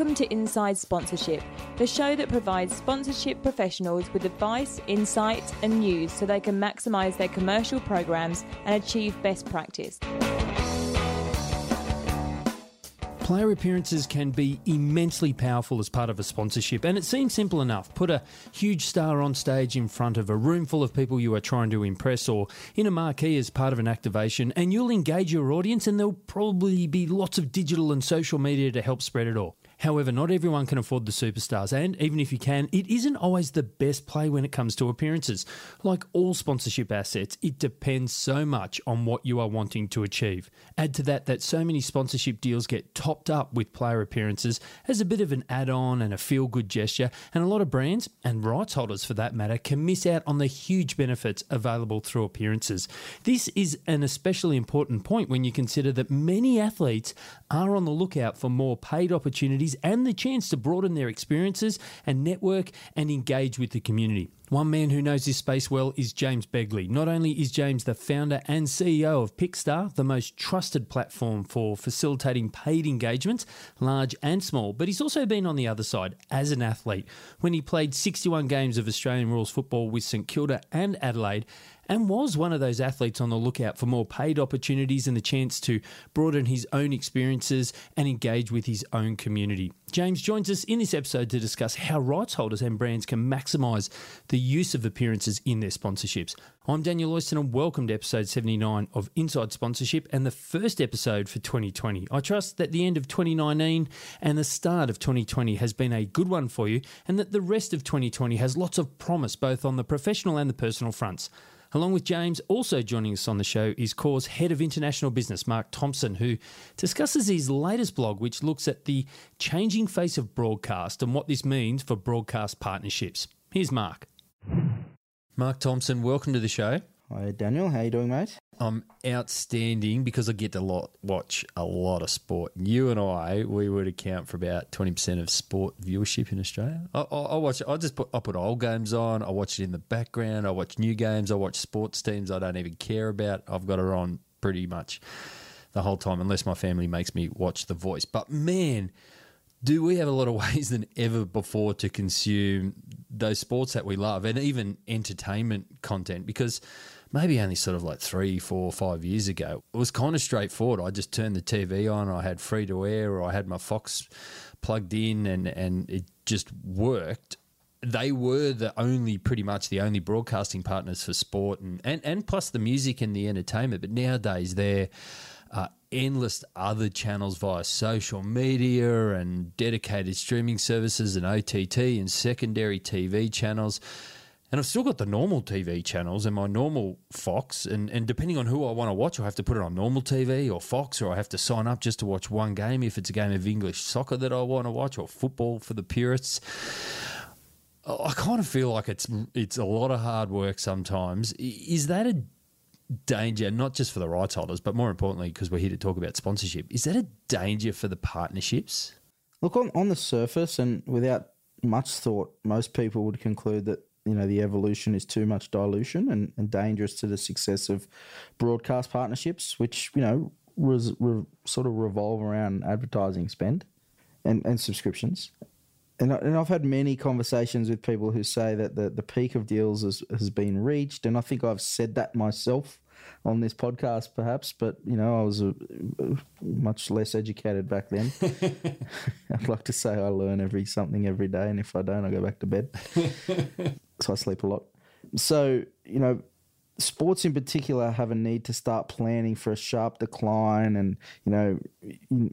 Welcome to Inside Sponsorship, the show that provides sponsorship professionals with advice, insights and news so they can maximise their commercial programs and achieve best practice. Player appearances can be immensely powerful as part of a sponsorship, and it seems simple enough. Put a huge star on stage in front of a room full of people you are trying to impress, or in a marquee as part of an activation, and you'll engage your audience, and there'll probably be lots of digital and social media to help spread it all. However, not everyone can afford the superstars, and even if you can, it isn't always the best play when it comes to appearances. Like all sponsorship assets, it depends so much on what you are wanting to achieve. Add to that that so many sponsorship deals get topped up with player appearances as a bit of an add-on and a feel-good gesture, and a lot of brands, and rights holders for that matter, can miss out on the huge benefits available through appearances. This is an especially important point when you consider that many athletes are on the lookout for more paid opportunities and the chance to broaden their experiences and network and engage with the community. One man who knows this space well is James Begley. Not only is James the founder and CEO of Pickstar, the most trusted platform for facilitating paid engagements, large and small, but he's also been on the other side as an athlete when he played 61 games of Australian rules football with St Kilda and Adelaide, and was one of those athletes on the lookout for more paid opportunities and the chance to broaden his own experiences and engage with his own community. James joins us in this episode to discuss how rights holders and brands can maximise the use of appearances in their sponsorships. I'm Daniel Oyston, and welcome to episode 79 of Inside Sponsorship, and the first episode for 2020. I trust that the end of 2019 and the start of 2020 has been a good one for you, and that the rest of 2020 has lots of promise both on the professional and the personal fronts. Along with James, also joining us on the show is CORE's Head of International Business, Mark Thompson, who discusses his latest blog, which looks at the changing face of broadcast and what this means for broadcast partnerships. Here's Mark. Mark Thompson, welcome to the show. Hi, Daniel. How you doing, mate? I'm outstanding because I get to watch a lot of sport. You and I, we would account for about 20% of sport viewership in Australia. I watch it. I put old games on. I watch it in the background. I watch new games. I watch sports teams I don't even care about. I've got it on pretty much the whole time, unless my family makes me watch The Voice. But man, do we have a lot of ways than ever before to consume those sports that we love, and even entertainment content, because maybe only sort of like 3, 4, 5 years ago, it was kind of straightforward. I just turned the TV on, I had free to air, or I had my Fox plugged in, and it just worked. They were pretty much the only broadcasting partners for sport and plus the music and the entertainment. But nowadays there are endless other channels via social media and dedicated streaming services and OTT and secondary TV channels. And I've still got the normal TV channels and my normal Fox, and depending on who I want to watch, I have to put it on normal TV or Fox, or I have to sign up just to watch one game if it's a game of English soccer that I want to watch, or football for the purists. I kind of feel like it's a lot of hard work sometimes. Is that a danger, not just for the rights holders, but more importantly, because we're here to talk about sponsorship, is that a danger for the partnerships? Look, on the surface and without much thought, most people would conclude that, you know, the evolution is too much dilution and dangerous to the success of broadcast partnerships, which, you know, sort of revolve around advertising spend and subscriptions. And I've had many conversations with people who say that the peak of deals has been reached, and I think I've said that myself on this podcast perhaps, but, you know, I was much less educated back then. I'd like to say I learn something every day, and if I don't, I go back to bed. So I sleep a lot. So, you know, sports in particular have a need to start planning for a sharp decline, and, you know,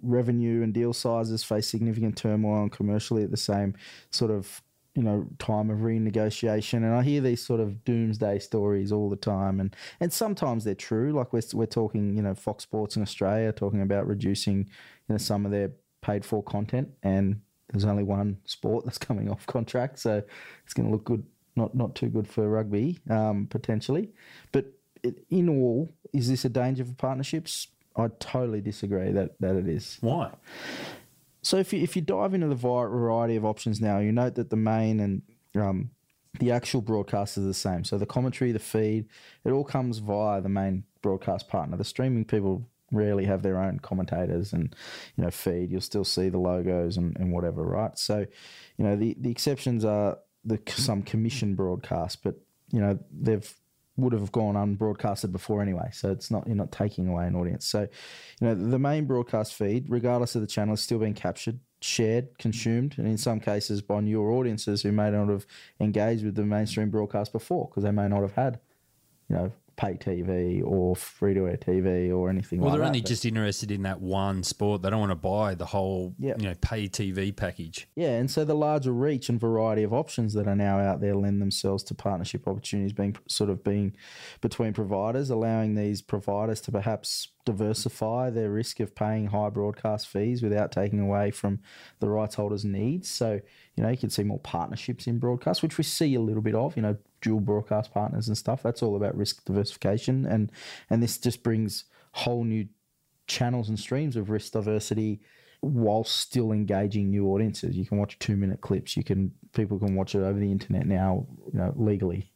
revenue and deal sizes face significant turmoil and commercially at the same sort of, you know, time of renegotiation. And I hear these sort of doomsday stories all the time, and sometimes they're true. Like we're talking, you know, Fox Sports in Australia talking about reducing, you know, some of their paid for content, and there's only one sport that's coming off contract, so it's going to look good. Not too good for rugby, potentially. But in all, is this a danger for partnerships? I totally disagree that it is. Why? So if you dive into the variety of options now, you note that the main and the actual broadcast is the same. So the commentary, the feed, it all comes via the main broadcast partner. The streaming people rarely have their own commentators and, you know, feed. You'll still see the logos and whatever, right? So, you know, the exceptions are some commission broadcasts, but, you know, would have gone unbroadcasted before anyway, so it's not, you're not taking away an audience. So, you know, the main broadcast feed, regardless of the channel, is still being captured, shared, consumed, and in some cases by newer audiences who may not have engaged with the mainstream broadcast before because they may not have had, you know, pay TV or free-to-air TV or anything like that. Well, they're only just interested in that one sport. They don't want to buy the whole, you know, pay TV package. Yeah, and so the larger reach and variety of options that are now out there lend themselves to partnership opportunities being between providers, allowing these providers to perhaps diversify their risk of paying high broadcast fees without taking away from the rights holders' needs. So, you know, you can see more partnerships in broadcast, which we see a little bit of, you know, dual broadcast partners and stuff. That's all about risk diversification, and this just brings whole new channels and streams of risk diversity while still engaging new audiences. You can watch 2-minute clips. People can watch it over the internet now, you know, legally.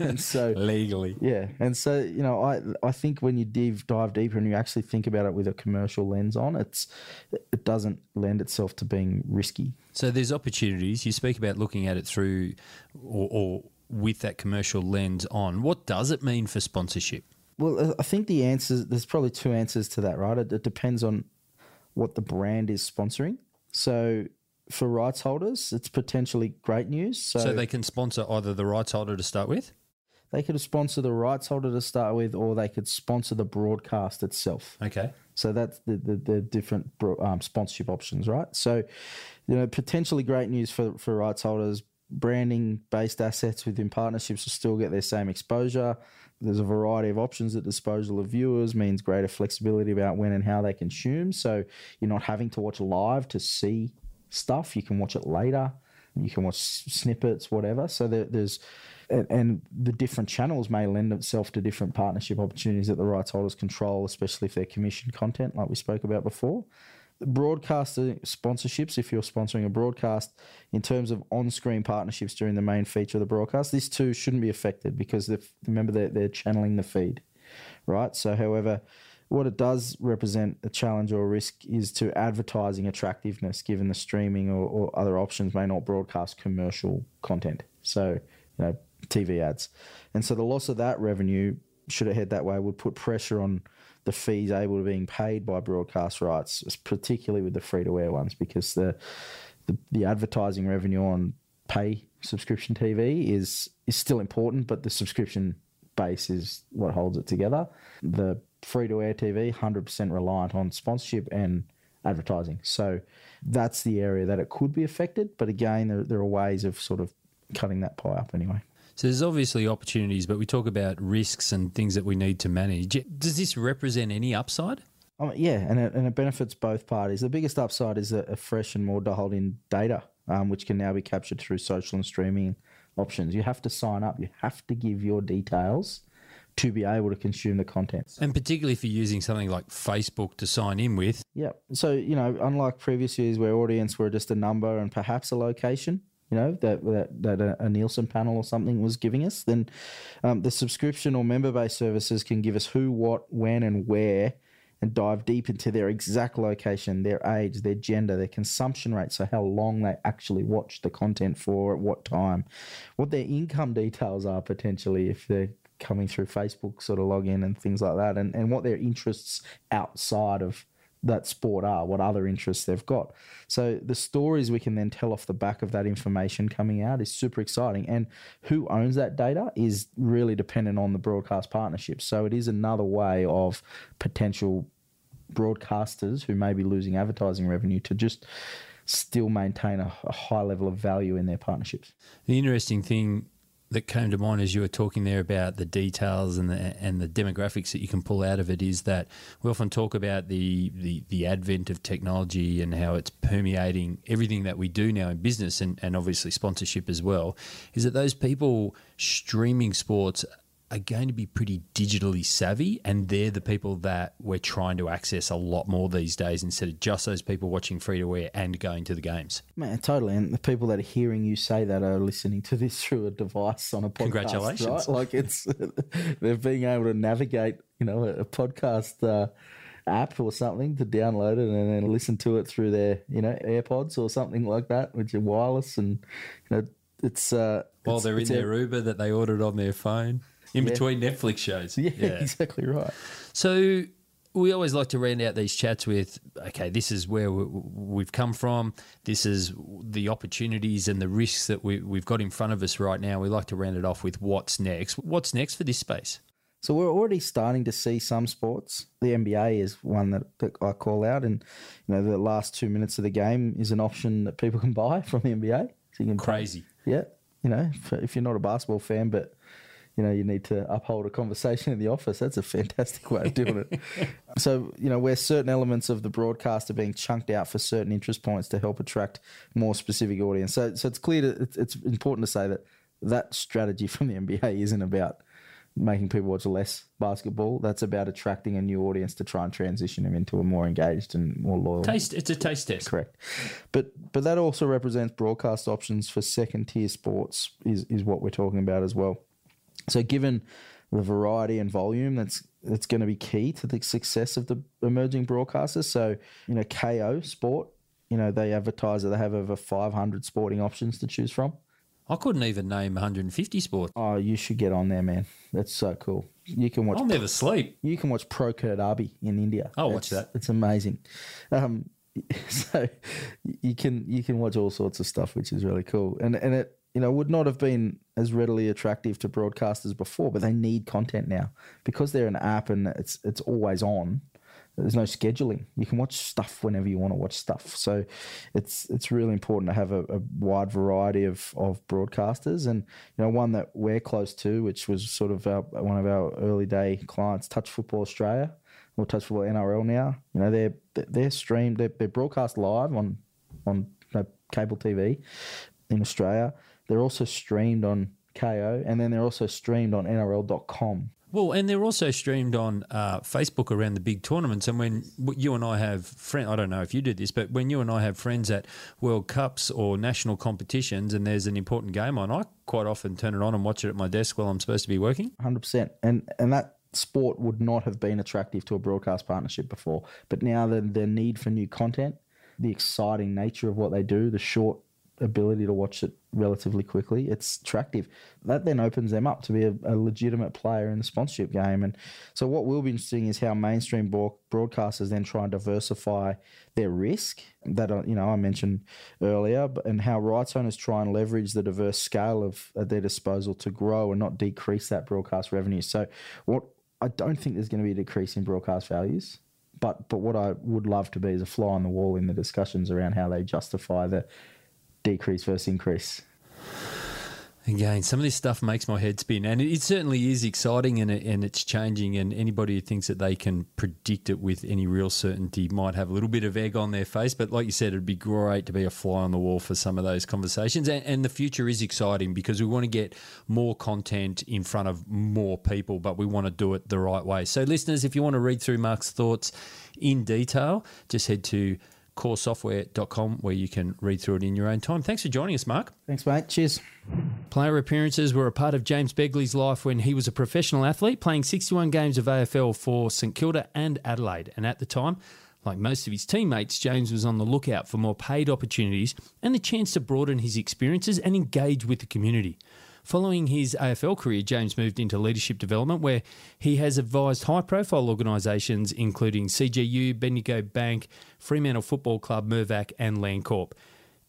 And so legally, yeah. And so, you know, I think when you dive deeper and you actually think about it with a commercial lens on, it doesn't lend itself to being risky. So there's opportunities. You speak about looking at it through or with that commercial lens on. What does it mean for sponsorship? Well, I think there's probably two answers to that, right? It depends on what the brand is sponsoring. So for rights holders, it's potentially great news. So they can sponsor either the rights holder to start with? They could sponsor the rights holder to start with, or they could sponsor the broadcast itself. Okay. So that's the different sponsorship options, right? So, you know, potentially great news for rights holders. Branding-based assets within partnerships will still get their same exposure. There's a variety of options at disposal of viewers, means greater flexibility about when and how they consume. So you're not having to watch live to see stuff. You can watch it later. You can watch snippets, whatever. So there's and the different channels may lend itself to different partnership opportunities that the rights holders control, especially if they're commissioned content like we spoke about before. Broadcast sponsorships, if you're sponsoring a broadcast, in terms of on-screen partnerships during the main feature of the broadcast, this too shouldn't be affected because, remember, they're channeling the feed, right? So, however, what it does represent a challenge or risk is to advertising attractiveness, given the streaming or other options may not broadcast commercial content, so, you know, TV ads. And so the loss of that revenue, should it head that way, would put pressure on the fees able to being paid by broadcast rights, particularly with the free-to-air ones, because the advertising revenue on pay subscription TV is still important, but the subscription base is what holds it together. The free-to-air TV, 100% reliant on sponsorship and advertising. So that's the area that it could be affected. But again, there are ways of sort of cutting that pie up anyway. So there's obviously opportunities, but we talk about risks and things that we need to manage. Does this represent any upside? Yeah, and it benefits both parties. The biggest upside is a fresh and more dialed in data, which can now be captured through social and streaming options. You have to sign up. You have to give your details to be able to consume the content. And particularly if you're using something like Facebook to sign in with. Yeah. So, you know, unlike previous years where audience were just a number and perhaps a location, you know, that a Nielsen panel or something was giving us, then the subscription or member-based services can give us who, what, when and where, and dive deep into their exact location, their age, their gender, their consumption rate, so how long they actually watch the content for, at what time, what their income details are potentially if they're coming through Facebook sort of login and things like that, and what their interests outside of that sport are, what other interests they've got. So the stories we can then tell off the back of that information coming out is super exciting. And who owns that data is really dependent on the broadcast partnership. So it is another way of potential broadcasters who may be losing advertising revenue to just still maintain a high level of value in their partnerships. The interesting thing that came to mind as you were talking there about the details and the demographics that you can pull out of it is that we often talk about the advent of technology and how it's permeating everything that we do now in business and obviously sponsorship as well, is that those people streaming sports are going to be pretty digitally savvy, and they're the people that we're trying to access a lot more these days instead of just those people watching free-to-air and going to the games. Man, totally. And the people that are hearing you say that are listening to this through a device on a podcast. Congratulations. Right? Like it's they're being able to navigate, you know, a podcast app or something to download it and then listen to it through their, you know, AirPods or something like that, which are wireless and, you know, it's... While they're in their Uber that they ordered on their phone. In between Netflix shows. Yeah, exactly right. So we always like to round out these chats with, okay, this is where we've come from. This is the opportunities and the risks that we've got in front of us right now. We like to round it off with what's next. What's next for this space? So we're already starting to see some sports. The NBA is one that I call out, and you know the last 2 minutes of the game is an option that people can buy from the NBA. So you can Crazy. Play. Yeah. You know, if you're not a basketball fan, but... you know, you need to uphold a conversation in the office. That's a fantastic way of doing it. So, you know, where certain elements of the broadcast are being chunked out for certain interest points to help attract more specific audience. So it's clear to, it's important to say that strategy from the NBA isn't about making people watch less basketball. That's about attracting a new audience to try and transition them into a more engaged and more loyal. It's a taste test. Correct. But that also represents broadcast options for second-tier sports is what we're talking about as well. So given the variety and volume, that's going to be key to the success of the emerging broadcasters. So, you know, KO Sport, you know, they advertise that they have over 500 sporting options to choose from. I couldn't even name 150 sports. Oh, you should get on there, man. That's so cool. You can watch. I'll never sleep. You can watch Pro Derby in India. I'll watch that. It's amazing. So you can watch all sorts of stuff, which is really cool. And it, you know, would not have been as readily attractive to broadcasters before, but they need content now because they're an app and it's always on. There's no scheduling. You can watch stuff whenever you want to watch stuff. So it's really important to have a wide variety of broadcasters. And, you know, one that we're close to, which was sort of one of our early day clients, Touch Football Australia or Touch Football NRL now, you know, they're streamed, they're broadcast live on you know, cable TV in Australia. They're also streamed on KO, and then they're also streamed on NRL.com. Well, and they're also streamed on Facebook around the big tournaments. And when you and I have friends, I don't know if you did this, but when you and I have friends at World Cups or national competitions and there's an important game on, I quite often turn it on and watch it at my desk while I'm supposed to be working. 100%. And that sport would not have been attractive to a broadcast partnership before. But now the need for new content, the exciting nature of what they do, the short ability to watch it relatively quickly, it's attractive. That then opens them up to be a legitimate player in the sponsorship game. And so what will be interesting is how mainstream broadcasters then try and diversify their risk that, you know, I mentioned earlier, and how rights owners try and leverage the diverse scale of at their disposal to grow and not decrease that broadcast revenue. So what I don't think there's going to be a decrease in broadcast values. But what I would love to be is a fly on the wall in the discussions around how they justify the decrease versus increase. Again, some of this stuff makes my head spin, and it certainly is exciting, and it's changing, and anybody who thinks that they can predict it with any real certainty might have a little bit of egg on their face. But like you said, it'd be great to be a fly on the wall for some of those conversations, and the future is exciting because we want to get more content in front of more people, but we want to do it the right way. So listeners, if you want to read through Mark's thoughts in detail, just head to coresoftware.com where you can read through it in your own time. Thanks for joining us, Mark. Thanks, mate. Cheers. Player appearances were a part of James Begley's life when he was a professional athlete, playing 61 games of AFL for St Kilda and Adelaide. And at the time, like most of his teammates, James was on the lookout for more paid opportunities and the chance to broaden his experiences and engage with the community. Following his AFL career, James moved into leadership development where he has advised high-profile organisations including CGU, Bendigo Bank, Fremantle Football Club, Mervac and Landcorp.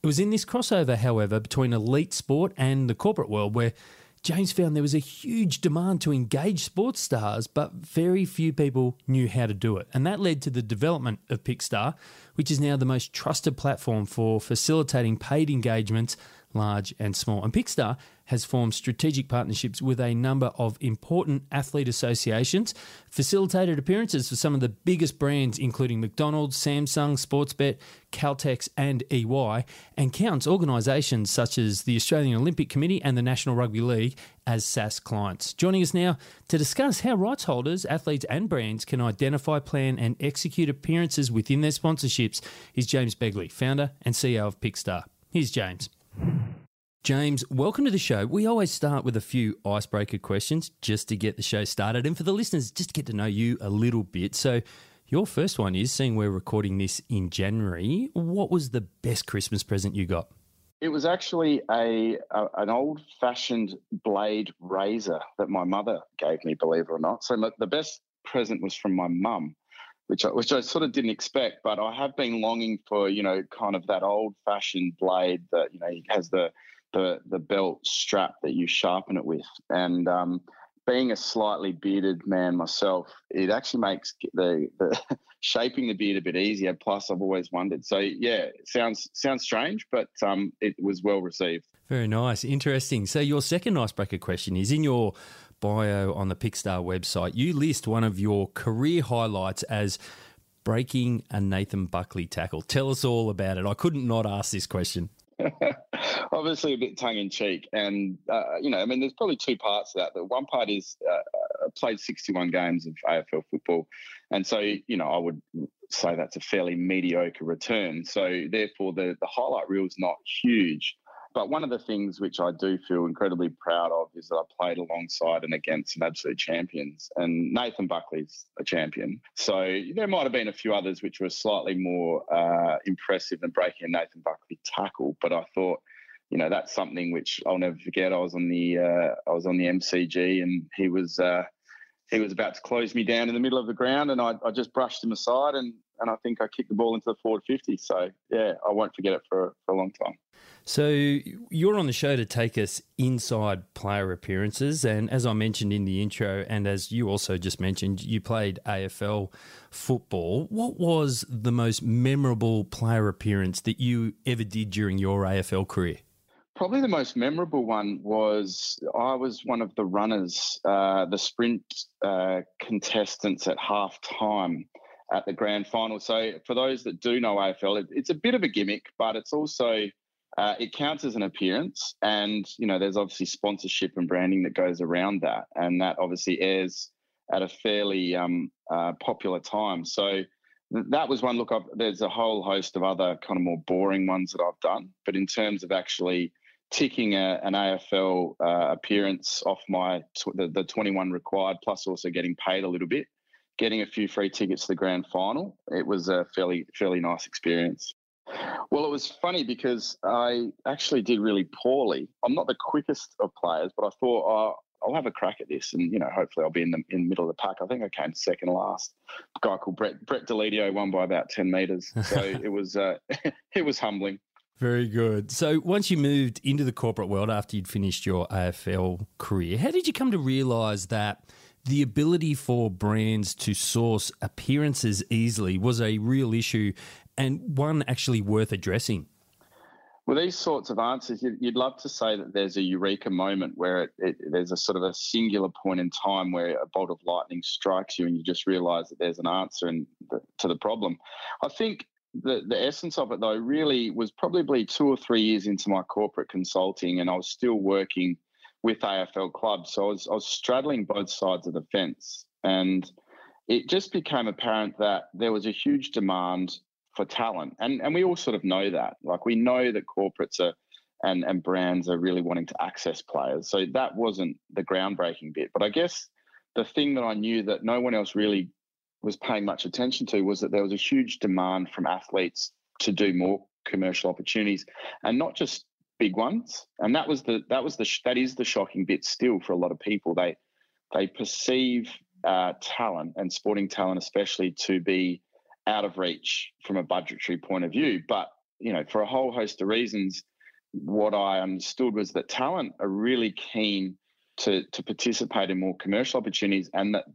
It was in this crossover, however, between elite sport and the corporate world where James found there was a huge demand to engage sports stars, but very few people knew how to do it. And that led to the development of Pickstar, which is now the most trusted platform for facilitating paid engagements large and small. And Pickstar has formed strategic partnerships with a number of important athlete associations, facilitated appearances for some of the biggest brands, including McDonald's, Samsung, Sportsbet, Caltex and EY, and counts organisations such as the Australian Olympic Committee and the National Rugby League as SaaS clients. Joining us now to discuss how rights holders, athletes and brands can identify, plan and execute appearances within their sponsorships is James Begley, founder and CEO of Pickstar. Here's James. James, welcome to the show. We always start with a few icebreaker questions just to get the show started and for the listeners just to get to know you a little bit. So your first one is, seeing we're recording this in January, what was the best Christmas present you got? It was actually an old-fashioned blade razor that my mother gave me, believe it or not. So the best present was from my mum, which I sort of didn't expect, but I have been longing for, kind of that old-fashioned blade that, has the belt strap that you sharpen it with. And being a slightly bearded man myself, it actually makes the shaping the beard a bit easier. Plus, I've always wondered. So, yeah, it sounds strange, but it was well received. Very nice. Interesting. So your second icebreaker question is, in your bio on the Pickstar website, you list one of your career highlights as breaking a Nathan Buckley tackle. Tell us all about it. I couldn't not ask this question. Obviously a bit tongue-in-cheek, and there's probably two parts to that. The one part is I played 61 games of AFL football, and so I would say that's a fairly mediocre return, so therefore the highlight reel is not huge. But one of the things which I do feel incredibly proud of is that I played alongside and against some absolute champions, and Nathan Buckley's a champion. So there might have been a few others which were slightly more impressive than breaking a Nathan Buckley tackle, but I thought, that's something which I'll never forget. I was on the MCG, and he was about to close me down in the middle of the ground, and I just brushed him aside, and I think I kicked the ball into the forward 50. So, yeah, I won't forget it for a long time. So you're on the show to take us inside player appearances, and as I mentioned in the intro, and as you also just mentioned, you played AFL football. What was the most memorable player appearance that you ever did during your AFL career? Probably the most memorable one was, I was one of the runners, the sprint contestants at half time at the grand final. So for those that do know AFL, it's a bit of a gimmick, but it's also it counts as an appearance, and there's obviously sponsorship and branding that goes around that, and that obviously airs at a fairly popular time. So that was one. Look, there's a whole host of other kind of more boring ones that I've done, but in terms of actually ticking an AFL appearance off my the 21 required, plus also getting paid a little bit, getting a few free tickets to the grand final, it was a fairly nice experience. Well, it was funny because I actually did really poorly. I'm not the quickest of players, but I thought, I'll have a crack at this, and hopefully I'll be in the middle of the pack. I think I came second last. A guy called Brett Deledio won by about 10 metres, so it was humbling. Very good. So once you moved into the corporate world after you'd finished your AFL career, how did you come to realise that the ability for brands to source appearances easily was a real issue and one actually worth addressing? Well, these sorts of answers, you'd love to say that there's a eureka moment where there's a sort of a singular point in time where a bolt of lightning strikes you and you just realise that there's an answer to the problem. I think the essence of it, though, really was probably 2 or 3 years into my corporate consulting, and I was still working with AFL clubs. So I was straddling both sides of the fence, and it just became apparent that there was a huge demand for talent. And we all sort of know that. Like, we know that corporates are and brands are really wanting to access players. So that wasn't the groundbreaking bit. But I guess the thing that I knew that no one else really was paying much attention to was that there was a huge demand from athletes to do more commercial opportunities, and not just big ones. And that is the shocking bit still for a lot of people. They perceive talent, and sporting talent especially, to be out of reach from a budgetary point of view. But for a whole host of reasons, what I understood was that talent are really keen to participate in more commercial opportunities, and that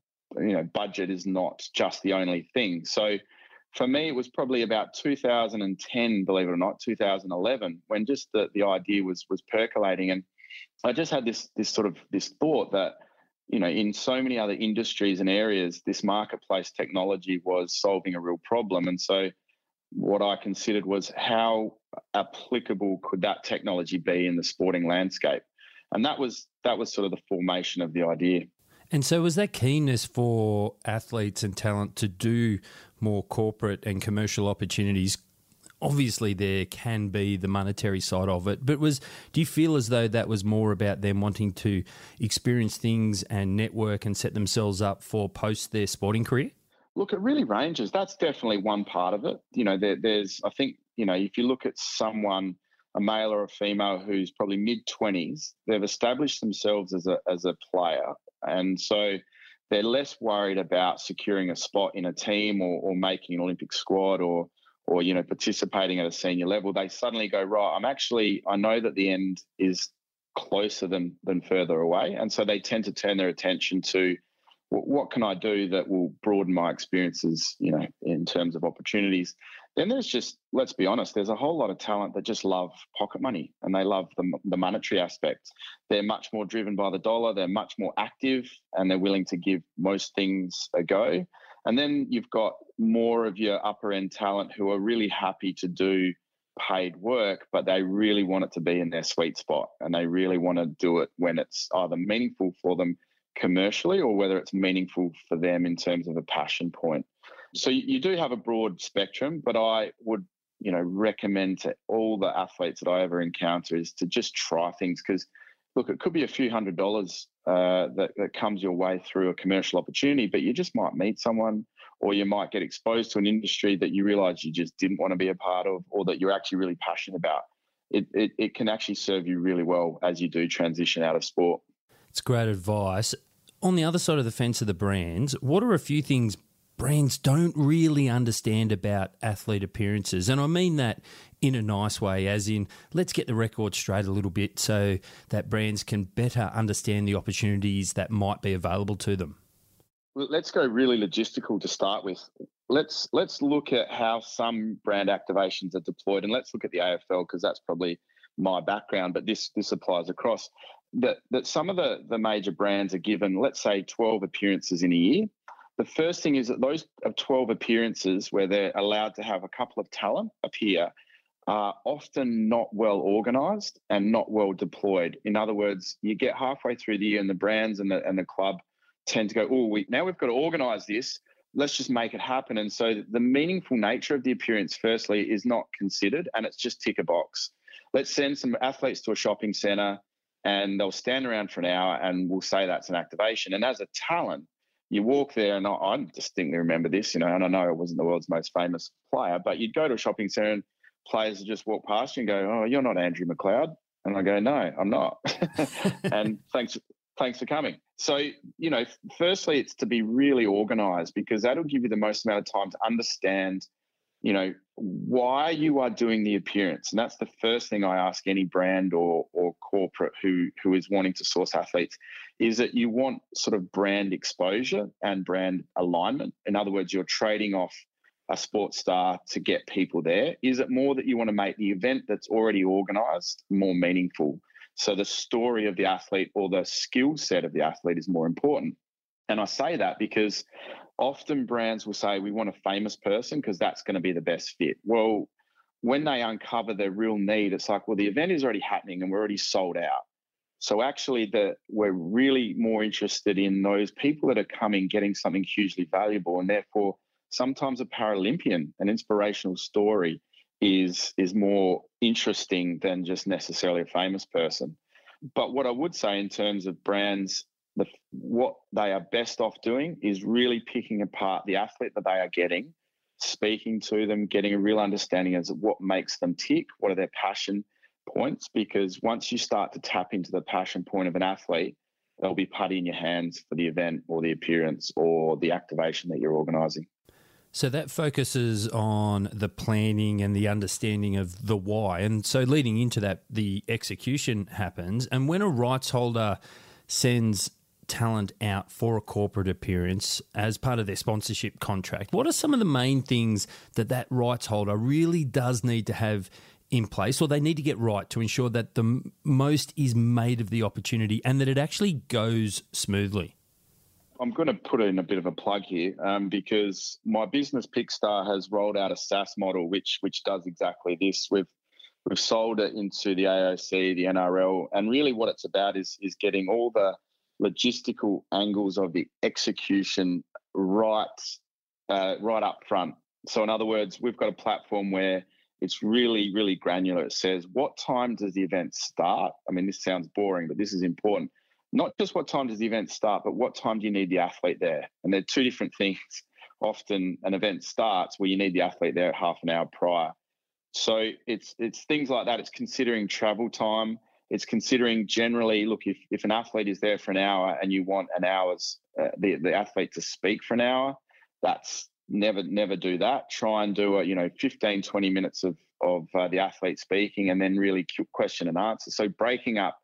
budget is not just the only thing. So for me, it was probably about 2010, believe it or not, 2011, when just the idea was percolating. And I just had this thought that, you know, in so many other industries and areas, this marketplace technology was solving a real problem. And so what I considered was how applicable could that technology be in the sporting landscape? And that was sort of the formation of the idea. And so was that keenness for athletes and talent to do more corporate and commercial opportunities? Obviously there can be the monetary side of it, but do you feel as though that was more about them wanting to experience things and network and set themselves up for post their sporting career? Look, it really ranges. That's definitely one part of it. You know, there's, I think, you know, if you look at someone, a male or a female who's probably mid-20s, they've established themselves as a player. And so they're less worried about securing a spot in a team or making an Olympic squad or, you know, participating at a senior level. They suddenly go, right, I know that the end is closer than further away. And so they tend to turn their attention to what can I do that will broaden my experiences, you know, in terms of opportunities. Then there's just, let's be honest, there's a whole lot of talent that just love pocket money and they love the monetary aspect. They're much more driven by the dollar. They're much more active and they're willing to give most things a go. And then you've got more of your upper end talent who are really happy to do paid work, but they really want it to be in their sweet spot and they really want to do it when it's either meaningful for them commercially or whether it's meaningful for them in terms of a passion point. So you do have a broad spectrum, but I would, you know, recommend to all the athletes that I ever encounter is to just try things, because look, it could be a few $100s that comes your way through a commercial opportunity, but you just might meet someone or you might get exposed to an industry that you realize you just didn't want to be a part of or that you're actually really passionate about. It can actually serve you really well as you do transition out of sport. It's great advice. On the other side of the fence of the brands, what are a few things brands don't really understand about athlete appearances? And I mean that in a nice way, as in let's get the record straight a little bit so that brands can better understand the opportunities that might be available to them. Let's go really logistical to start with. Let's look at how some brand activations are deployed, and let's look at the AFL because that's probably my background, but this applies across. That some of the major brands are given, let's say, 12 appearances in a year. The first thing is that those 12 appearances where they're allowed to have a couple of talent appear are often not well organised and not well deployed. In other words, you get halfway through the year and the brands and the club tend to go, oh, now we've got to organise this. Let's just make it happen. And so the meaningful nature of the appearance, firstly, is not considered and it's just tick a box. Let's send some athletes to a shopping centre and they'll stand around for an hour and we'll say that's an activation. And as a talent, you walk there, and I distinctly remember this, you know, and I know it wasn't the world's most famous player, but you'd go to a shopping centre and players would just walk past you and go, oh, you're not Andrew McLeod. And I go, no, I'm not. And thanks for coming. So, you know, firstly, it's to be really organised because that'll give you the most amount of time to understand, you know, why you are doing the appearance. And that's the first thing I ask any brand or corporate who is wanting to source athletes is that you want sort of brand exposure and brand alignment. In other words, you're trading off a sports star to get people there. Is it more that you want to make the event that's already organised more meaningful? So the story of the athlete or the skill set of the athlete is more important. And I say that because often brands will say we want a famous person because that's going to be the best fit. Well, when they uncover their real need, it's like, well, the event is already happening and we're already sold out. So actually we're really more interested in those people that are coming, getting something hugely valuable. And therefore, sometimes a Paralympian, an inspirational story is more interesting than just necessarily a famous person. But what I would say in terms of brands, what they are best off doing is really picking apart the athlete that they are getting, speaking to them, getting a real understanding as to what makes them tick, what are their passion points, because once you start to tap into the passion point of an athlete, they'll be putty in your hands for the event or the appearance or the activation that you're organising. So that focuses on the planning and the understanding of the why. And so leading into that, the execution happens. And when a rights holder sends talent out for a corporate appearance as part of their sponsorship contract, what are some of the main things that that rights holder really does need to have in place, or they need to get right to ensure that the most is made of the opportunity and that it actually goes smoothly? I'm going to put in a bit of a plug here because my business Pickstar has rolled out a SaaS model which does exactly this. We've sold it into the AOC, the NRL, and really what it's about is getting all the logistical angles of the execution right up front. So in other words, we've got a platform where it's really, really granular. It says, what time does the event start? I mean, this sounds boring, but this is important. Not just what time does the event start, but what time do you need the athlete there? And they're two different things. Often an event starts where you need the athlete there at half an hour prior. So it's things like that. It's considering travel time. It's considering generally, look, if an athlete is there for an hour and you want an hour's the athlete to speak for an hour, that's never do that. Try and do 15, 20 minutes of the athlete speaking and then really question and answer. So breaking up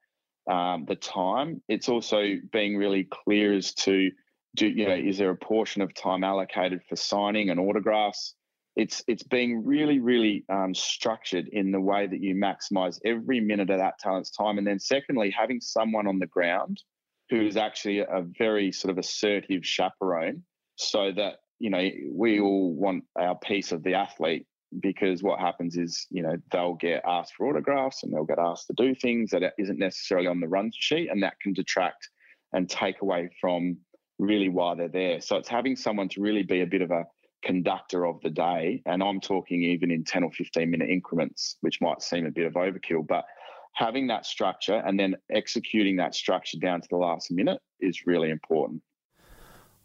the time. It's also being really clear as to is there a portion of time allocated for signing and autographs? It's being really, really structured in the way that you maximise every minute of that talent's time. And then secondly, having someone on the ground who is actually a very sort of assertive chaperone so that, we all want our piece of the athlete, because what happens is, they'll get asked for autographs and they'll get asked to do things that isn't necessarily on the run sheet, and that can detract and take away from really why they're there. So it's having someone to really be a bit of a conductor of the day, and I'm talking even in 10 or 15-minute increments, which might seem a bit of overkill, but having that structure and then executing that structure down to the last minute is really important.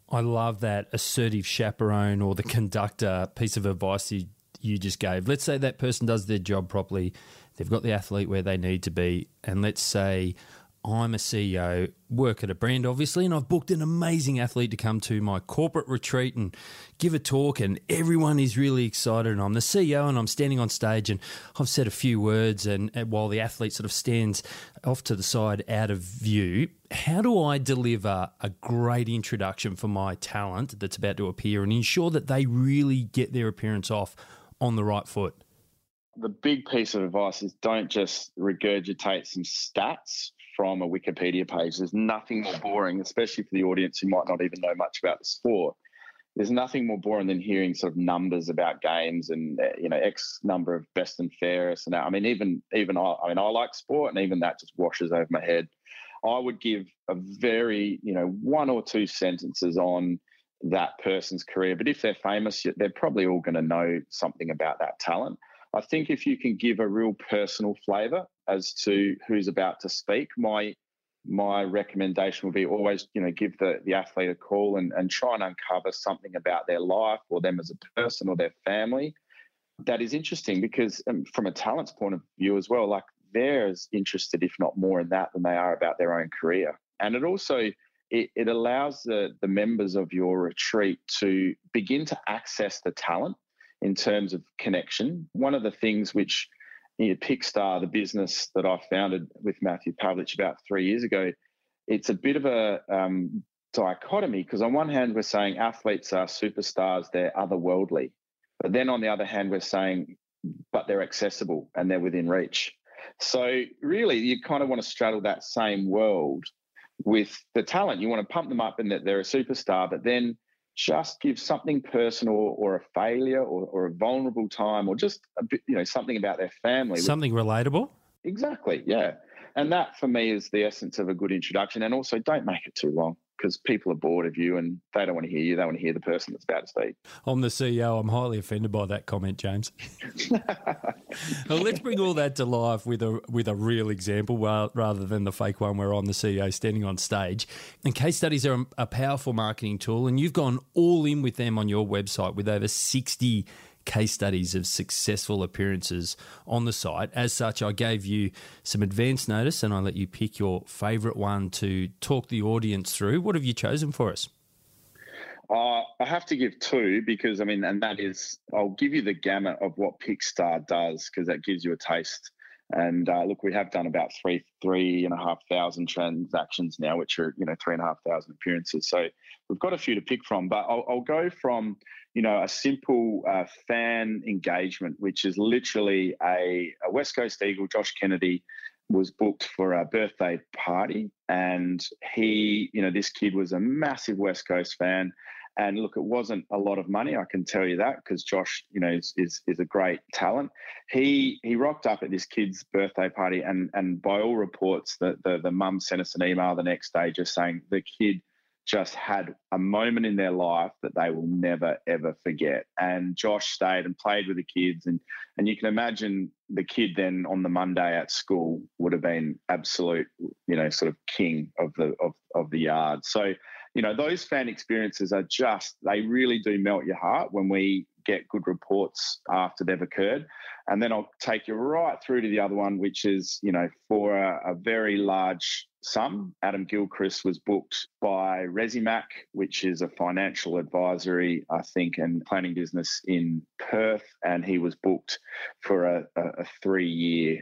I love that assertive chaperone or the conductor piece of advice you just gave. Let's say that person does their job properly. They've got the athlete where they need to be. And let's say I'm a CEO, work at a brand, obviously, and I've booked an amazing athlete to come to my corporate retreat and give a talk, and everyone is really excited, and I'm the CEO and I'm standing on stage and I've said a few words, and while the athlete sort of stands off to the side out of view, how do I deliver a great introduction for my talent that's about to appear and ensure that they really get their appearance off on the right foot? The big piece of advice is don't just regurgitate some stats from a Wikipedia page. There's nothing more boring, especially for the audience who might not even know much about the sport. There's nothing more boring than hearing sort of numbers about games and, X number of best and fairest. And that. I mean, I like sport, and even that just washes over my head. I would give a very, one or two sentences on that person's career. But if they're famous, they're probably all going to know something about that talent. I think if you can give a real personal flavour as to who's about to speak, my recommendation would be always, give the athlete a call and try and uncover something about their life or them as a person or their family that is interesting, because from a talent's point of view as well, like they're as interested, if not more, in that than they are about their own career. And it also it allows the members of your retreat to begin to access the talent in terms of connection. One of the things which Pickstar, the business that I founded with Matthew Pavlich about 3 years ago, it's a bit of a dichotomy, because on one hand we're saying athletes are superstars, they're otherworldly. But then on the other hand we're saying, but they're accessible and they're within reach. So really you kind of want to straddle that same world with the talent. You want to pump them up in that they're a superstar, but then just give something personal or a failure or a vulnerable time or just a bit, something about their family. Something relatable? Exactly, yeah. And that for me is the essence of a good introduction. And also don't make it too long, because people are bored of you and they don't want to hear you. They want to hear the person that's about to speak. I'm the CEO. I'm highly offended by that comment, James. Well, let's bring all that to life with a real example rather than the fake one where I'm the CEO standing on stage. And case studies are a powerful marketing tool, and you've gone all in with them on your website with over 60 case studies of successful appearances on the site. As such, I gave you some advance notice and I let you pick your favourite one to talk the audience through. What have you chosen for us? I have to give two, because I'll give you the gamut of what Pickstar does, because that gives you a taste And look, we have done about 3,500 transactions now, which are 3,500 appearances. So we've got a few to pick from. But I'll go from a simple fan engagement, which is literally a West Coast Eagle, Josh Kennedy, was booked for a birthday party, and he, this kid was a massive West Coast fan. And look, it wasn't a lot of money, I can tell you that, because Josh, is a great talent. He rocked up at this kid's birthday party, and by all reports, the mum sent us an email the next day just saying the kid just had a moment in their life that they will never, ever forget. And Josh stayed and played with the kids. And you can imagine the kid then on the Monday at school would have been absolute, sort of king of the yard. So, those fan experiences are they really do melt your heart when we get good reports after they've occurred. And then I'll take you right through to the other one, which is, for a very large sum, Adam Gilchrist was booked by Resimac, which is a financial advisory, I think, and planning business in Perth, and he was booked for a 3-year,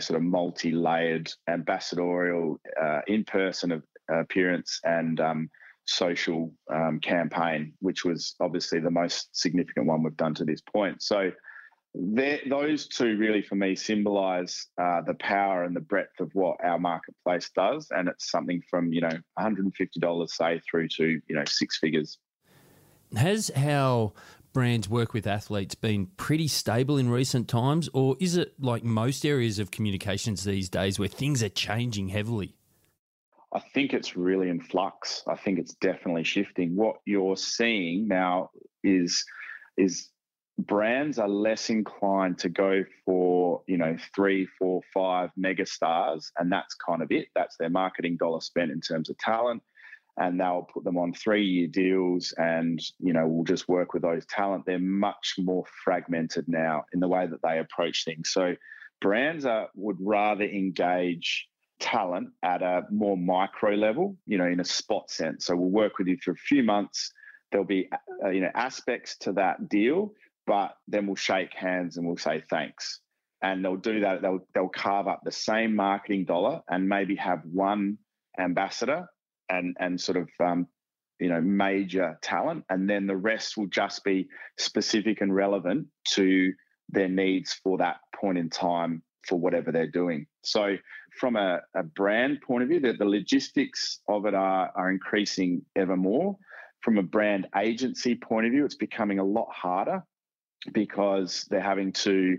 sort of multi-layered ambassadorial in-person appearance and social campaign, which was obviously the most significant one we've done to this point. So those two really, for me, symbolise the power and the breadth of what our marketplace does, and it's something from $150, say, through to six figures. Has how brands work with athletes been pretty stable in recent times, or is it like most areas of communications these days where things are changing heavily? I think it's really in flux. I think it's definitely shifting. What you're seeing now is brands are less inclined to go for, 3, 4, 5 megastars, and that's kind of it. That's their marketing dollar spent in terms of talent, and they'll put them on 3-year deals and, we'll just work with those talent. They're much more fragmented now in the way that they approach things. So brands would rather engage talent at a more micro level, in a spot sense. So we'll work with you for a few months. There'll be, aspects to that deal, but then we'll shake hands and we'll say thanks. And they'll do that. They'll carve up the same marketing dollar and maybe have one ambassador and sort of, major talent. And then the rest will just be specific and relevant to their needs for that point in time for whatever they're doing. So from a brand point of view, the logistics of it are increasing ever more. From a brand agency point of view, it's becoming a lot harder because they're having to,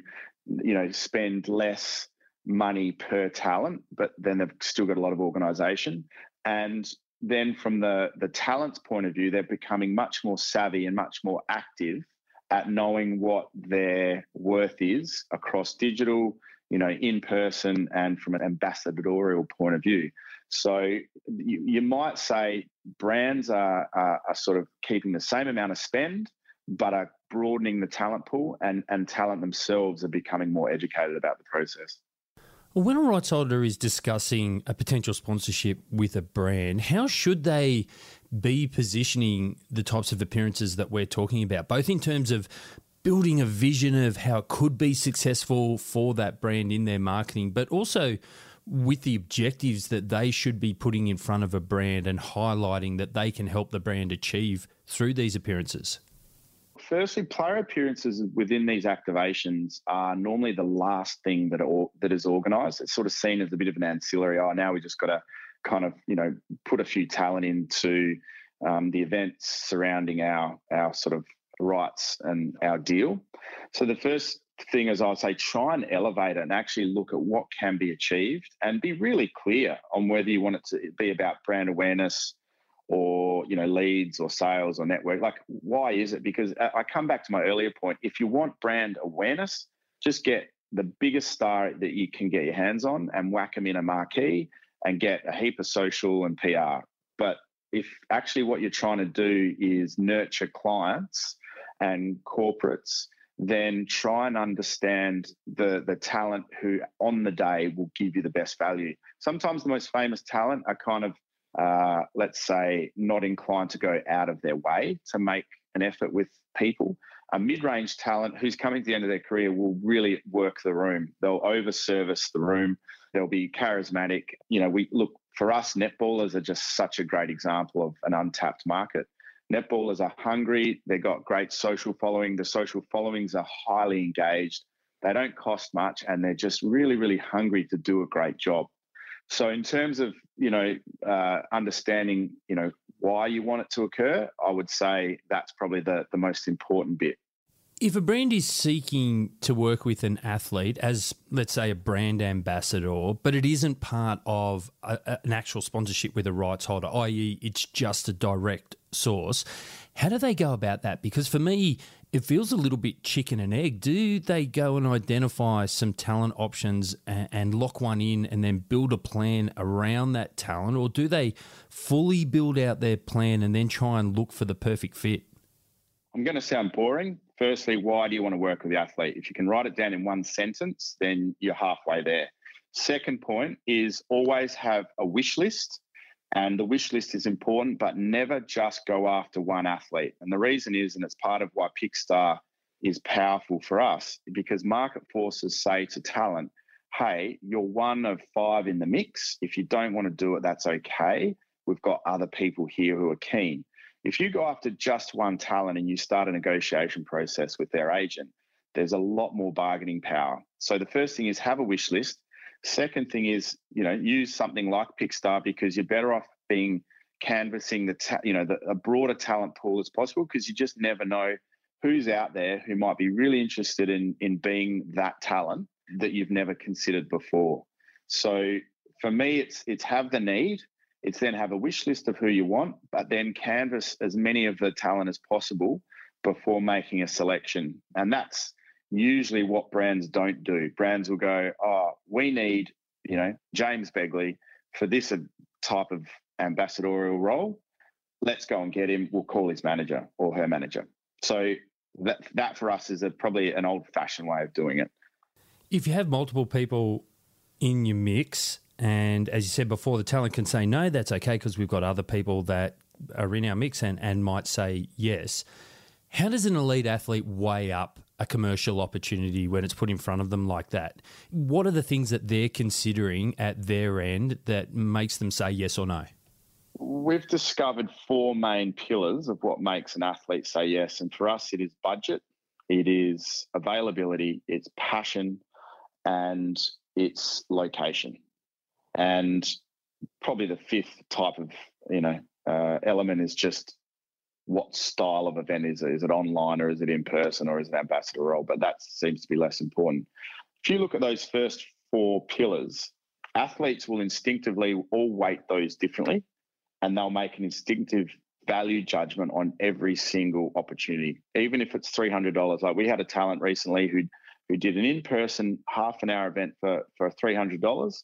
spend less money per talent, but then they've still got a lot of organisation. And then from the talent's point of view, they're becoming much more savvy and much more active at knowing what their worth is across digital, in person, and from an ambassadorial point of view. So you might say brands are sort of keeping the same amount of spend, but are broadening the talent pool, and talent themselves are becoming more educated about the process. Well, when a rights holder is discussing a potential sponsorship with a brand, how should they be positioning the types of appearances that we're talking about, both in terms of building a vision of how it could be successful for that brand in their marketing, but also with the objectives that they should be putting in front of a brand and highlighting that they can help the brand achieve through these appearances? Firstly, player appearances within these activations are normally the last thing that is organised. It's sort of seen as a bit of an ancillary. Oh, now we just got to kind of, put a few talent into the events surrounding our sort of rights and our deal. So the first thing is, I would say, try and elevate it and actually look at what can be achieved and be really clear on whether you want it to be about brand awareness or, leads or sales or network. Like, why is it? Because I come back to my earlier point. If you want brand awareness, just get the biggest star that you can get your hands on and whack them in a marquee and get a heap of social and PR. But if actually what you're trying to do is nurture clients and corporates, then try and understand the talent who on the day will give you the best value. Sometimes the most famous talent are kind of, let's say, not inclined to go out of their way to make an effort with people. a mid-range talent who's coming to the end of their career will really work the room. They'll over-service the room. They'll be charismatic. You know, we look, for us, netballers are just such a great example of an untapped market. Netballers are hungry. They've got great social following. The social followings are highly engaged. They don't cost much, and they're just really, really hungry to do a great job. So in terms of, you know, understanding, you know, why you want it to occur, I would say that's probably the most important bit. If a brand is seeking to work with an athlete as, let's say, a brand ambassador, but it isn't part of an actual sponsorship with a rights holder, i.e. it's just a direct source, how do they go about that? Because for me, it feels a little bit chicken and egg. Do they go and identify some talent options and lock one in and then build a plan around that talent? Or do they fully build out their plan and then try and look for the perfect fit? I'm going to sound boring. Firstly, why do you want to work with the athlete? If you can write it down in one sentence, then you're halfway there. Second point is always have a wish list. And the wish list is important, but never just go after one athlete. And the reason is, and it's part of why Pickstar is powerful for us, because market forces say to talent, hey, you're one of five in the mix. If you don't want to do it, that's okay. We've got other people here who are keen. If you go after just one talent and you start a negotiation process with their agent, there's a lot more bargaining power. So the first thing is have a wish list. Second thing is, you know, use something like Pickstar, because you're better off being canvassing a broader talent pool as possible, because you just never know who's out there who might be really interested in being that talent that you've never considered before. So for me, it's have the need, it's then have a wish list of who you want, but then canvass as many of the talent as possible before making a selection. And that's usually what brands don't do. Brands will go, oh, we need, you know, James Begley for this type of ambassadorial role. Let's go and get him. We'll call his manager or her manager. So that for us is probably an old-fashioned way of doing it. If you have multiple people in your mix, and as you said before, the talent can say no, that's okay, because we've got other people that are in our mix and might say yes. How does an elite athlete weigh up a commercial opportunity when it's put in front of them like that? What are the things that they're considering at their end that makes them say yes or no? We've discovered four main pillars of what makes an athlete say yes. And for us, it is budget, it is availability, it's passion, and it's location. And probably the fifth type of, you know, element is just what style of event is it? Is it online, or is it in person, or is it an ambassador role? But that seems to be less important. If you look at those first four pillars, athletes will instinctively all weight those differently, and they'll make an instinctive value judgment on every single opportunity, even if it's $300. Like we had a talent recently who did an in-person half an hour event for $300,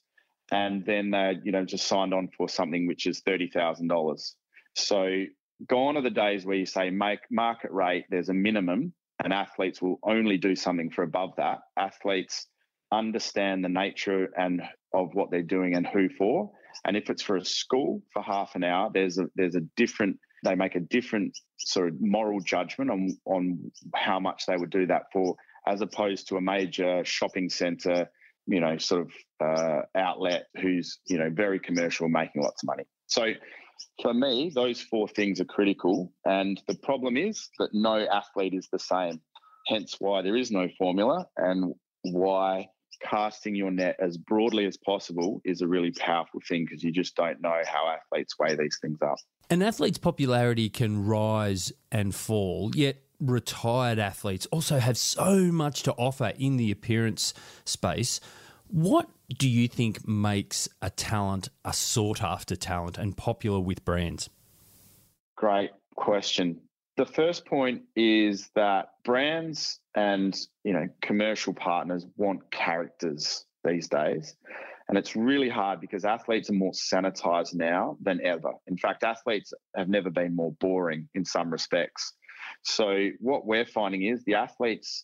and then just signed on for something which is $30,000. So gone are the days where you say make market rate, there's a minimum, and athletes will only do something for above that. Athletes understand the nature and of what they're doing and who for. And if it's for a school for half an hour, they make a different sort of moral judgment on how much they would do that for, as opposed to a major shopping centre, you know, sort of outlet who's, you know, very commercial, making lots of money. So for me, those four things are critical, and the problem is that no athlete is the same, hence why there is no formula and why casting your net as broadly as possible is a really powerful thing, because you just don't know how athletes weigh these things up. An athlete's popularity can rise and fall, yet retired athletes also have so much to offer in the appearance space. What do you think makes a talent a sought-after talent and popular with brands? Great question. The first point is that brands and, you know, commercial partners want characters these days. And it's really hard because athletes are more sanitized now than ever. In fact, athletes have never been more boring in some respects. So what we're finding is the athletes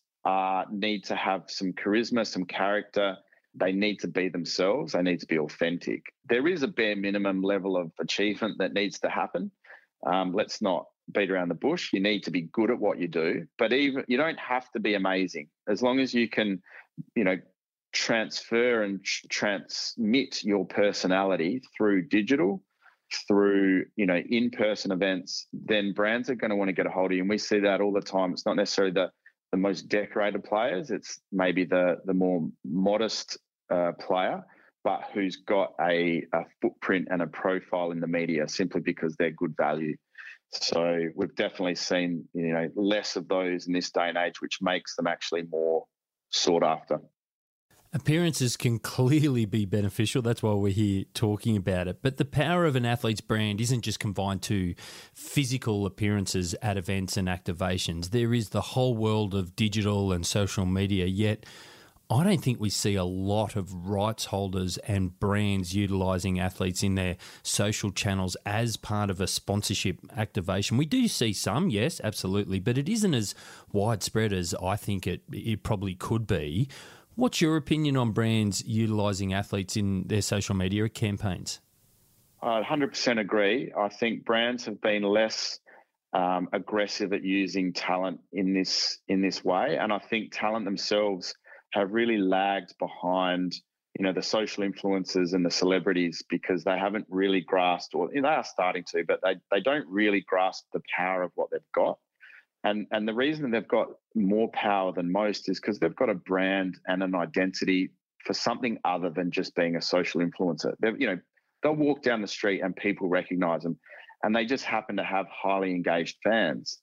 need to have some charisma, some character. They need to be themselves. They need to be authentic. There is a bare minimum level of achievement that needs to happen. Let's not beat around the bush. You need to be good at what you do, but even you don't have to be amazing. As long as you can, you know, transfer and transmit your personality through digital, through, you know, in-person events, then brands are going to want to get a hold of you. And we see that all the time. It's not necessarily the most decorated players. It's maybe the more modest player, but who's got a footprint and a profile in the media simply because they're good value. So we've definitely seen, you know, less of those in this day and age, which makes them actually more sought after. Appearances can clearly be beneficial. That's why we're here talking about it. But the power of an athlete's brand isn't just confined to physical appearances at events and activations. There is the whole world of digital and social media, yet I don't think we see a lot of rights holders and brands utilising athletes in their social channels as part of a sponsorship activation. We do see some, yes, absolutely, but it isn't as widespread as I think it probably could be. What's your opinion on brands utilising athletes in their social media campaigns? I 100% agree. I think brands have been less aggressive at using talent in this way, and I think talent themselves have really lagged behind, you know, the social influencers and the celebrities because they haven't really grasped, or they are starting to, but they don't really grasp the power of what they've got. And the reason they've got more power than most is because they've got a brand and an identity for something other than just being a social influencer. They'll walk down the street and people recognize them, and they just happen to have highly engaged fans.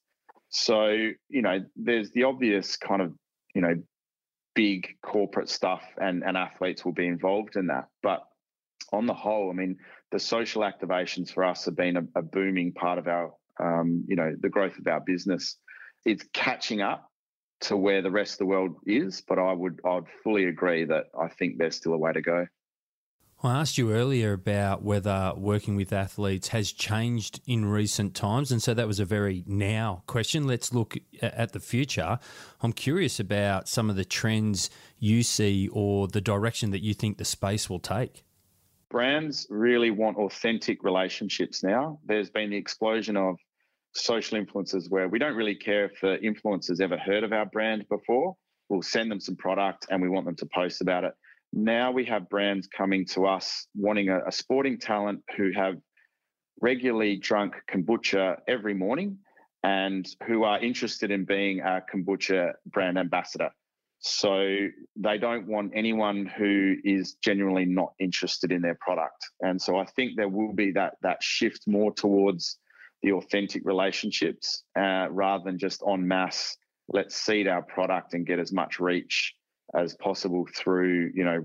So, you know, there's the obvious kind of, you know, big corporate stuff and athletes will be involved in that. But on the whole, I mean, the social activations for us have been a booming part of our, you know, the growth of our business. It's catching up to where the rest of the world is, but I'd fully agree that I think there's still a way to go. I asked you earlier about whether working with athletes has changed in recent times, and so that was a very now question. Let's look at the future. I'm curious about some of the trends you see or the direction that you think the space will take. Brands really want authentic relationships now. There's been the explosion of social influencers where we don't really care if the influencers ever heard of our brand before. We'll send them some product and we want them to post about it. Now we have brands coming to us wanting a sporting talent who have regularly drunk kombucha every morning and who are interested in being a kombucha brand ambassador. So they don't want anyone who is genuinely not interested in their product. And so I think there will be that shift more towards the authentic relationships rather than just en masse, let's seed our product and get as much reach as possible through, you know,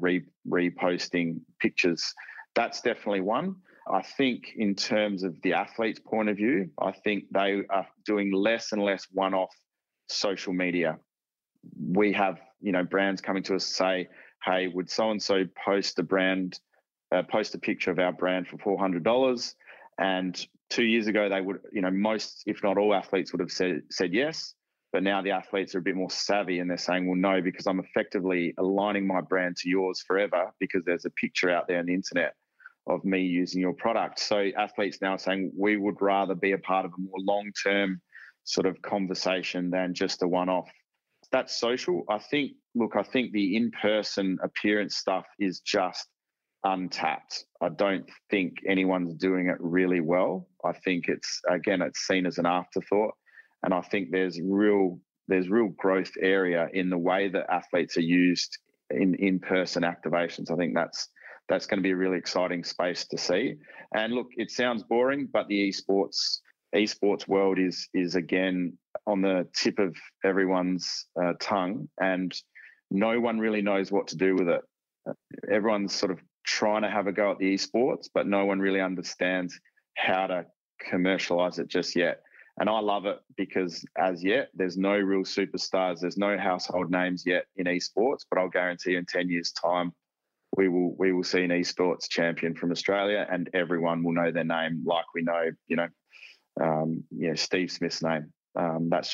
reposting pictures. That's definitely one. I think in terms of the athlete's point of view, I think they are doing less and less one-off social media. We have, you know, brands coming to us say, hey, would so-and-so post a picture of our brand for $400? And 2 years ago, they would, you know, most, if not all athletes would have said yes. But now the athletes are a bit more savvy and they're saying, well, no, because I'm effectively aligning my brand to yours forever because there's a picture out there on the internet of me using your product. So athletes now are saying we would rather be a part of a more long-term sort of conversation than just a one-off. That's social. I think the in-person appearance stuff is just untapped. I don't think anyone's doing it really well. I think it's seen as an afterthought. And I think there's real growth area in the way that athletes are used in person activations. I think that's going to be a really exciting space to see. And look, it sounds boring, but the esports world is again on the tip of everyone's tongue, and no one really knows what to do with it. Everyone's sort of trying to have a go at the esports, but no one really understands how to commercialize it just yet. And I love it because as yet, there's no real superstars. There's no household names yet in esports, but I'll guarantee in 10 years' time, we will see an esports champion from Australia and everyone will know their name like we know, Steve Smith's name. It's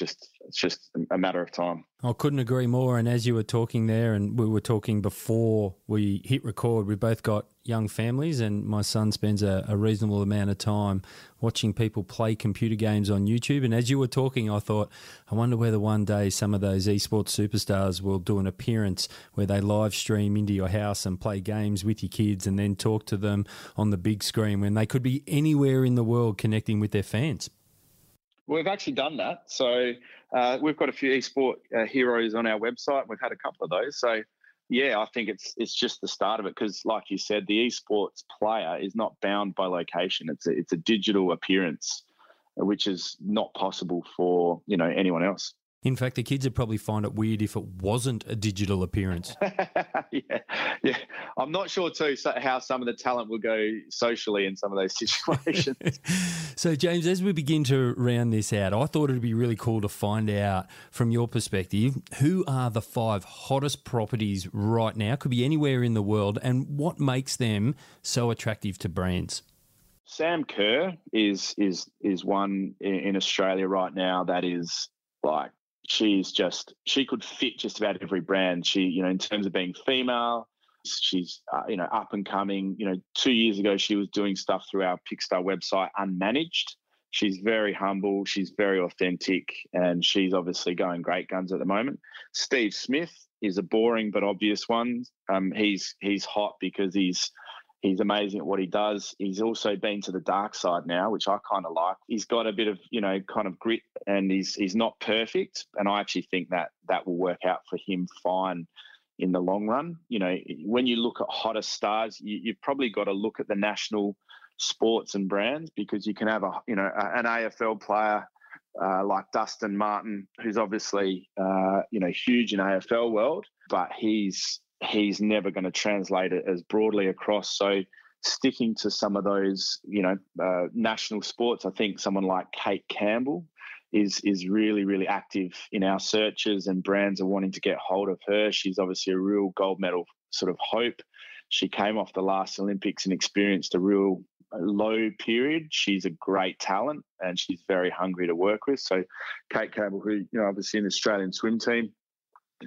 just a matter of time. I couldn't agree more. And as you were talking there and we were talking before we hit record, we both got young families, and my son spends a reasonable amount of time watching people play computer games on YouTube. And as you were talking, I thought, I wonder whether one day some of those esports superstars will do an appearance where they live stream into your house and play games with your kids and then talk to them on the big screen when they could be anywhere in the world connecting with their fans. We've actually done that. So we've got a few eSport heroes on our website. We've had a couple of those. So, yeah, I think it's just the start of it because, like you said, the eSports player is not bound by location. It's a digital appearance, which is not possible for, you know, anyone else. In fact, the kids would probably find it weird if it wasn't a digital appearance. Yeah. I'm not sure too how some of the talent will go socially in some of those situations. So, James, as we begin to round this out, I thought it would be really cool to find out from your perspective, who are the 5 hottest properties right now, could be anywhere in the world, and what makes them so attractive to brands? Sam Kerr is one in Australia right now that is like, she could fit just about every brand. She, you know, in terms of being female, she's, you know, up and coming. You know, 2 years ago, she was doing stuff through our Pickstar website, unmanaged. She's very humble. She's very authentic. And she's obviously going great guns at the moment. Steve Smith is a boring but obvious one. He's hot because he's amazing at what he does. He's also been to the dark side now, which I kind of like. He's got a bit of, you know, kind of grit, and he's not perfect. And I actually think that will work out for him fine in the long run. You know, when you look at hottest stars, you've probably got to look at the national sports and brands, because you can have an AFL player like Dustin Martin, who's obviously, huge in AFL world, but he's never going to translate it as broadly across. So sticking to some of those, national sports, I think someone like Kate Campbell is really, really active in our searches, and brands are wanting to get hold of her. She's obviously a real gold medal sort of hope. She came off the last Olympics and experienced a real low period. She's a great talent, and she's very hungry to work with. So Kate Campbell, who, you know, obviously in the Australian swim team.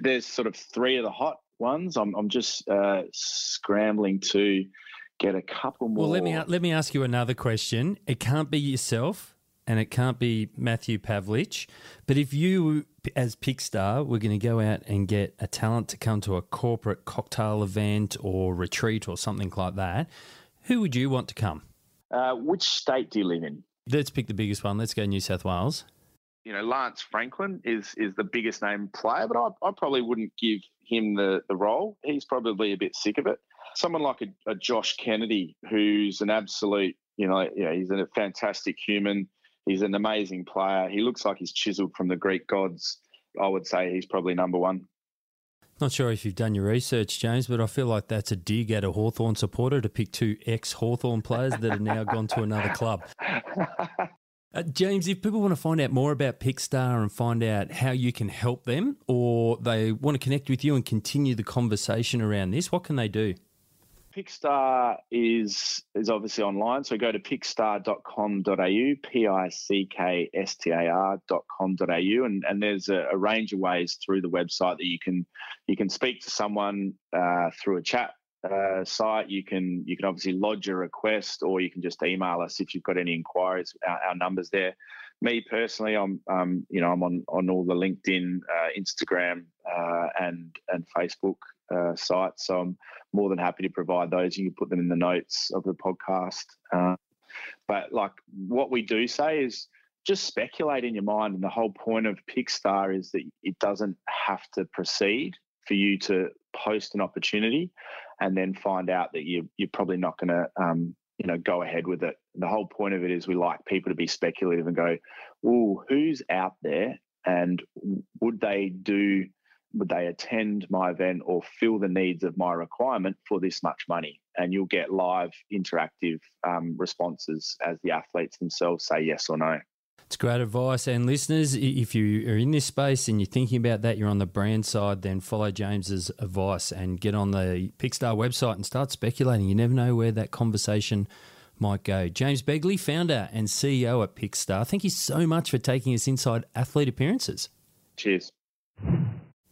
There's sort of 3 of the hot ones. I'm just scrambling to get a couple more. Well, let me ask you another question. It can't be yourself, and it can't be Matthew Pavlich. But if you, as Pickstar, were going to go out and get a talent to come to a corporate cocktail event or retreat or something like that, who would you want to come? Which state do you live in? Let's pick the biggest one. Let's go New South Wales. You know, Lance Franklin is the biggest name player, but I probably wouldn't give him the role. He's probably a bit sick of it. Someone like a Josh Kennedy, who's an absolute, he's a fantastic human. He's an amazing player. He looks like he's chiseled from the Greek gods. I would say he's probably number one. Not sure if you've done your research, James, but I feel like that's a dig at a Hawthorn supporter to pick 2 ex-Hawthorn players that have now gone to another club. James, if people want to find out more about Pickstar and find out how you can help them, or they want to connect with you and continue the conversation around this, what can they do? Pickstar is obviously online, so go to pickstar.com.au, pickstar.com.au, and there's a range of ways through the website that you can speak to someone through a chat site. You can obviously lodge a request, or you can just email us if you've got any inquiries. Our number's there. Me personally, I'm on all the LinkedIn, Instagram, and Facebook sites. So I'm more than happy to provide those. You can put them in the notes of the podcast. But like what we do say is just speculate in your mind, and the whole point of Pickstar is that it doesn't have to proceed for you to post an opportunity and then find out that you're probably not going to go ahead with it. The whole point of it is we like people to be speculative and go, "Ooh, who's out there, and would they attend my event or fill the needs of my requirement for this much money?" And you'll get live interactive responses as the athletes themselves say yes or no. It's great advice. And listeners, if you are in this space and you're thinking about that, you're on the brand side, then follow James's advice and get on the Pickstar website and start speculating. You never know where that conversation might go. James Begley, founder and CEO at Pickstar, thank you so much for taking us inside athlete appearances. Cheers.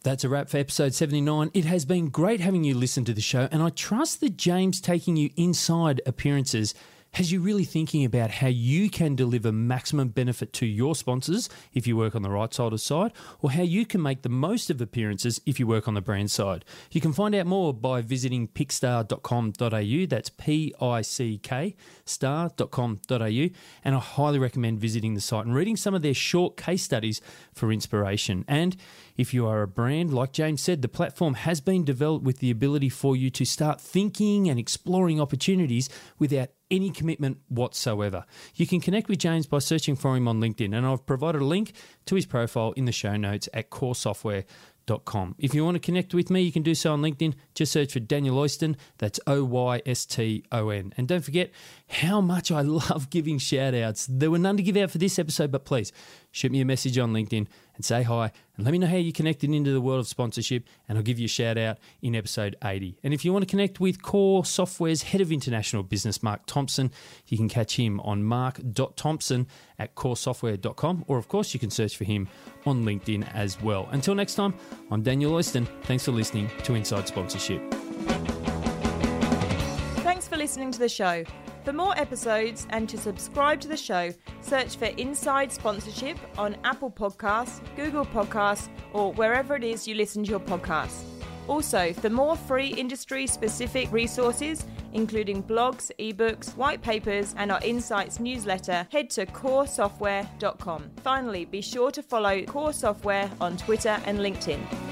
That's a wrap for episode 79. It has been great having you listen to the show, and I trust that James taking you inside appearances has you really thinking about how you can deliver maximum benefit to your sponsors if you work on the rights-holder side, or how you can make the most of appearances if you work on the brand side. You can find out more by visiting pickstar.com.au. That's P-I-C-K, star.com.au. And I highly recommend visiting the site and reading some of their short case studies for inspiration. And if you are a brand, like James said, the platform has been developed with the ability for you to start thinking and exploring opportunities without any commitment whatsoever. You can connect with James by searching for him on LinkedIn, and I've provided a link to his profile in the show notes at coresoftware.com. If you want to connect with me, you can do so on LinkedIn. Just search for Daniel Oyston. That's O-Y-S-T-O-N. And don't forget how much I love giving shout-outs. There were none to give out for this episode, but please shoot me a message on LinkedIn and say hi, and let me know how you connected into the world of sponsorship, and I'll give you a shout-out in episode 80. And if you want to connect with Core Software's Head of International Business, Mark Thompson, you can catch him on mark.thompson@coresoftware.com, or, of course, you can search for him on LinkedIn as well. Until next time, I'm Daniel Oyston. Thanks for listening to Inside Sponsorship. Thanks for listening to the show. For more episodes and to subscribe to the show, search for Inside Sponsorship on Apple Podcasts, Google Podcasts, or wherever it is you listen to your podcasts. Also, for more free industry-specific resources, including blogs, ebooks, white papers, and our Insights newsletter, head to coresoftware.com. Finally, be sure to follow Core Software on Twitter and LinkedIn.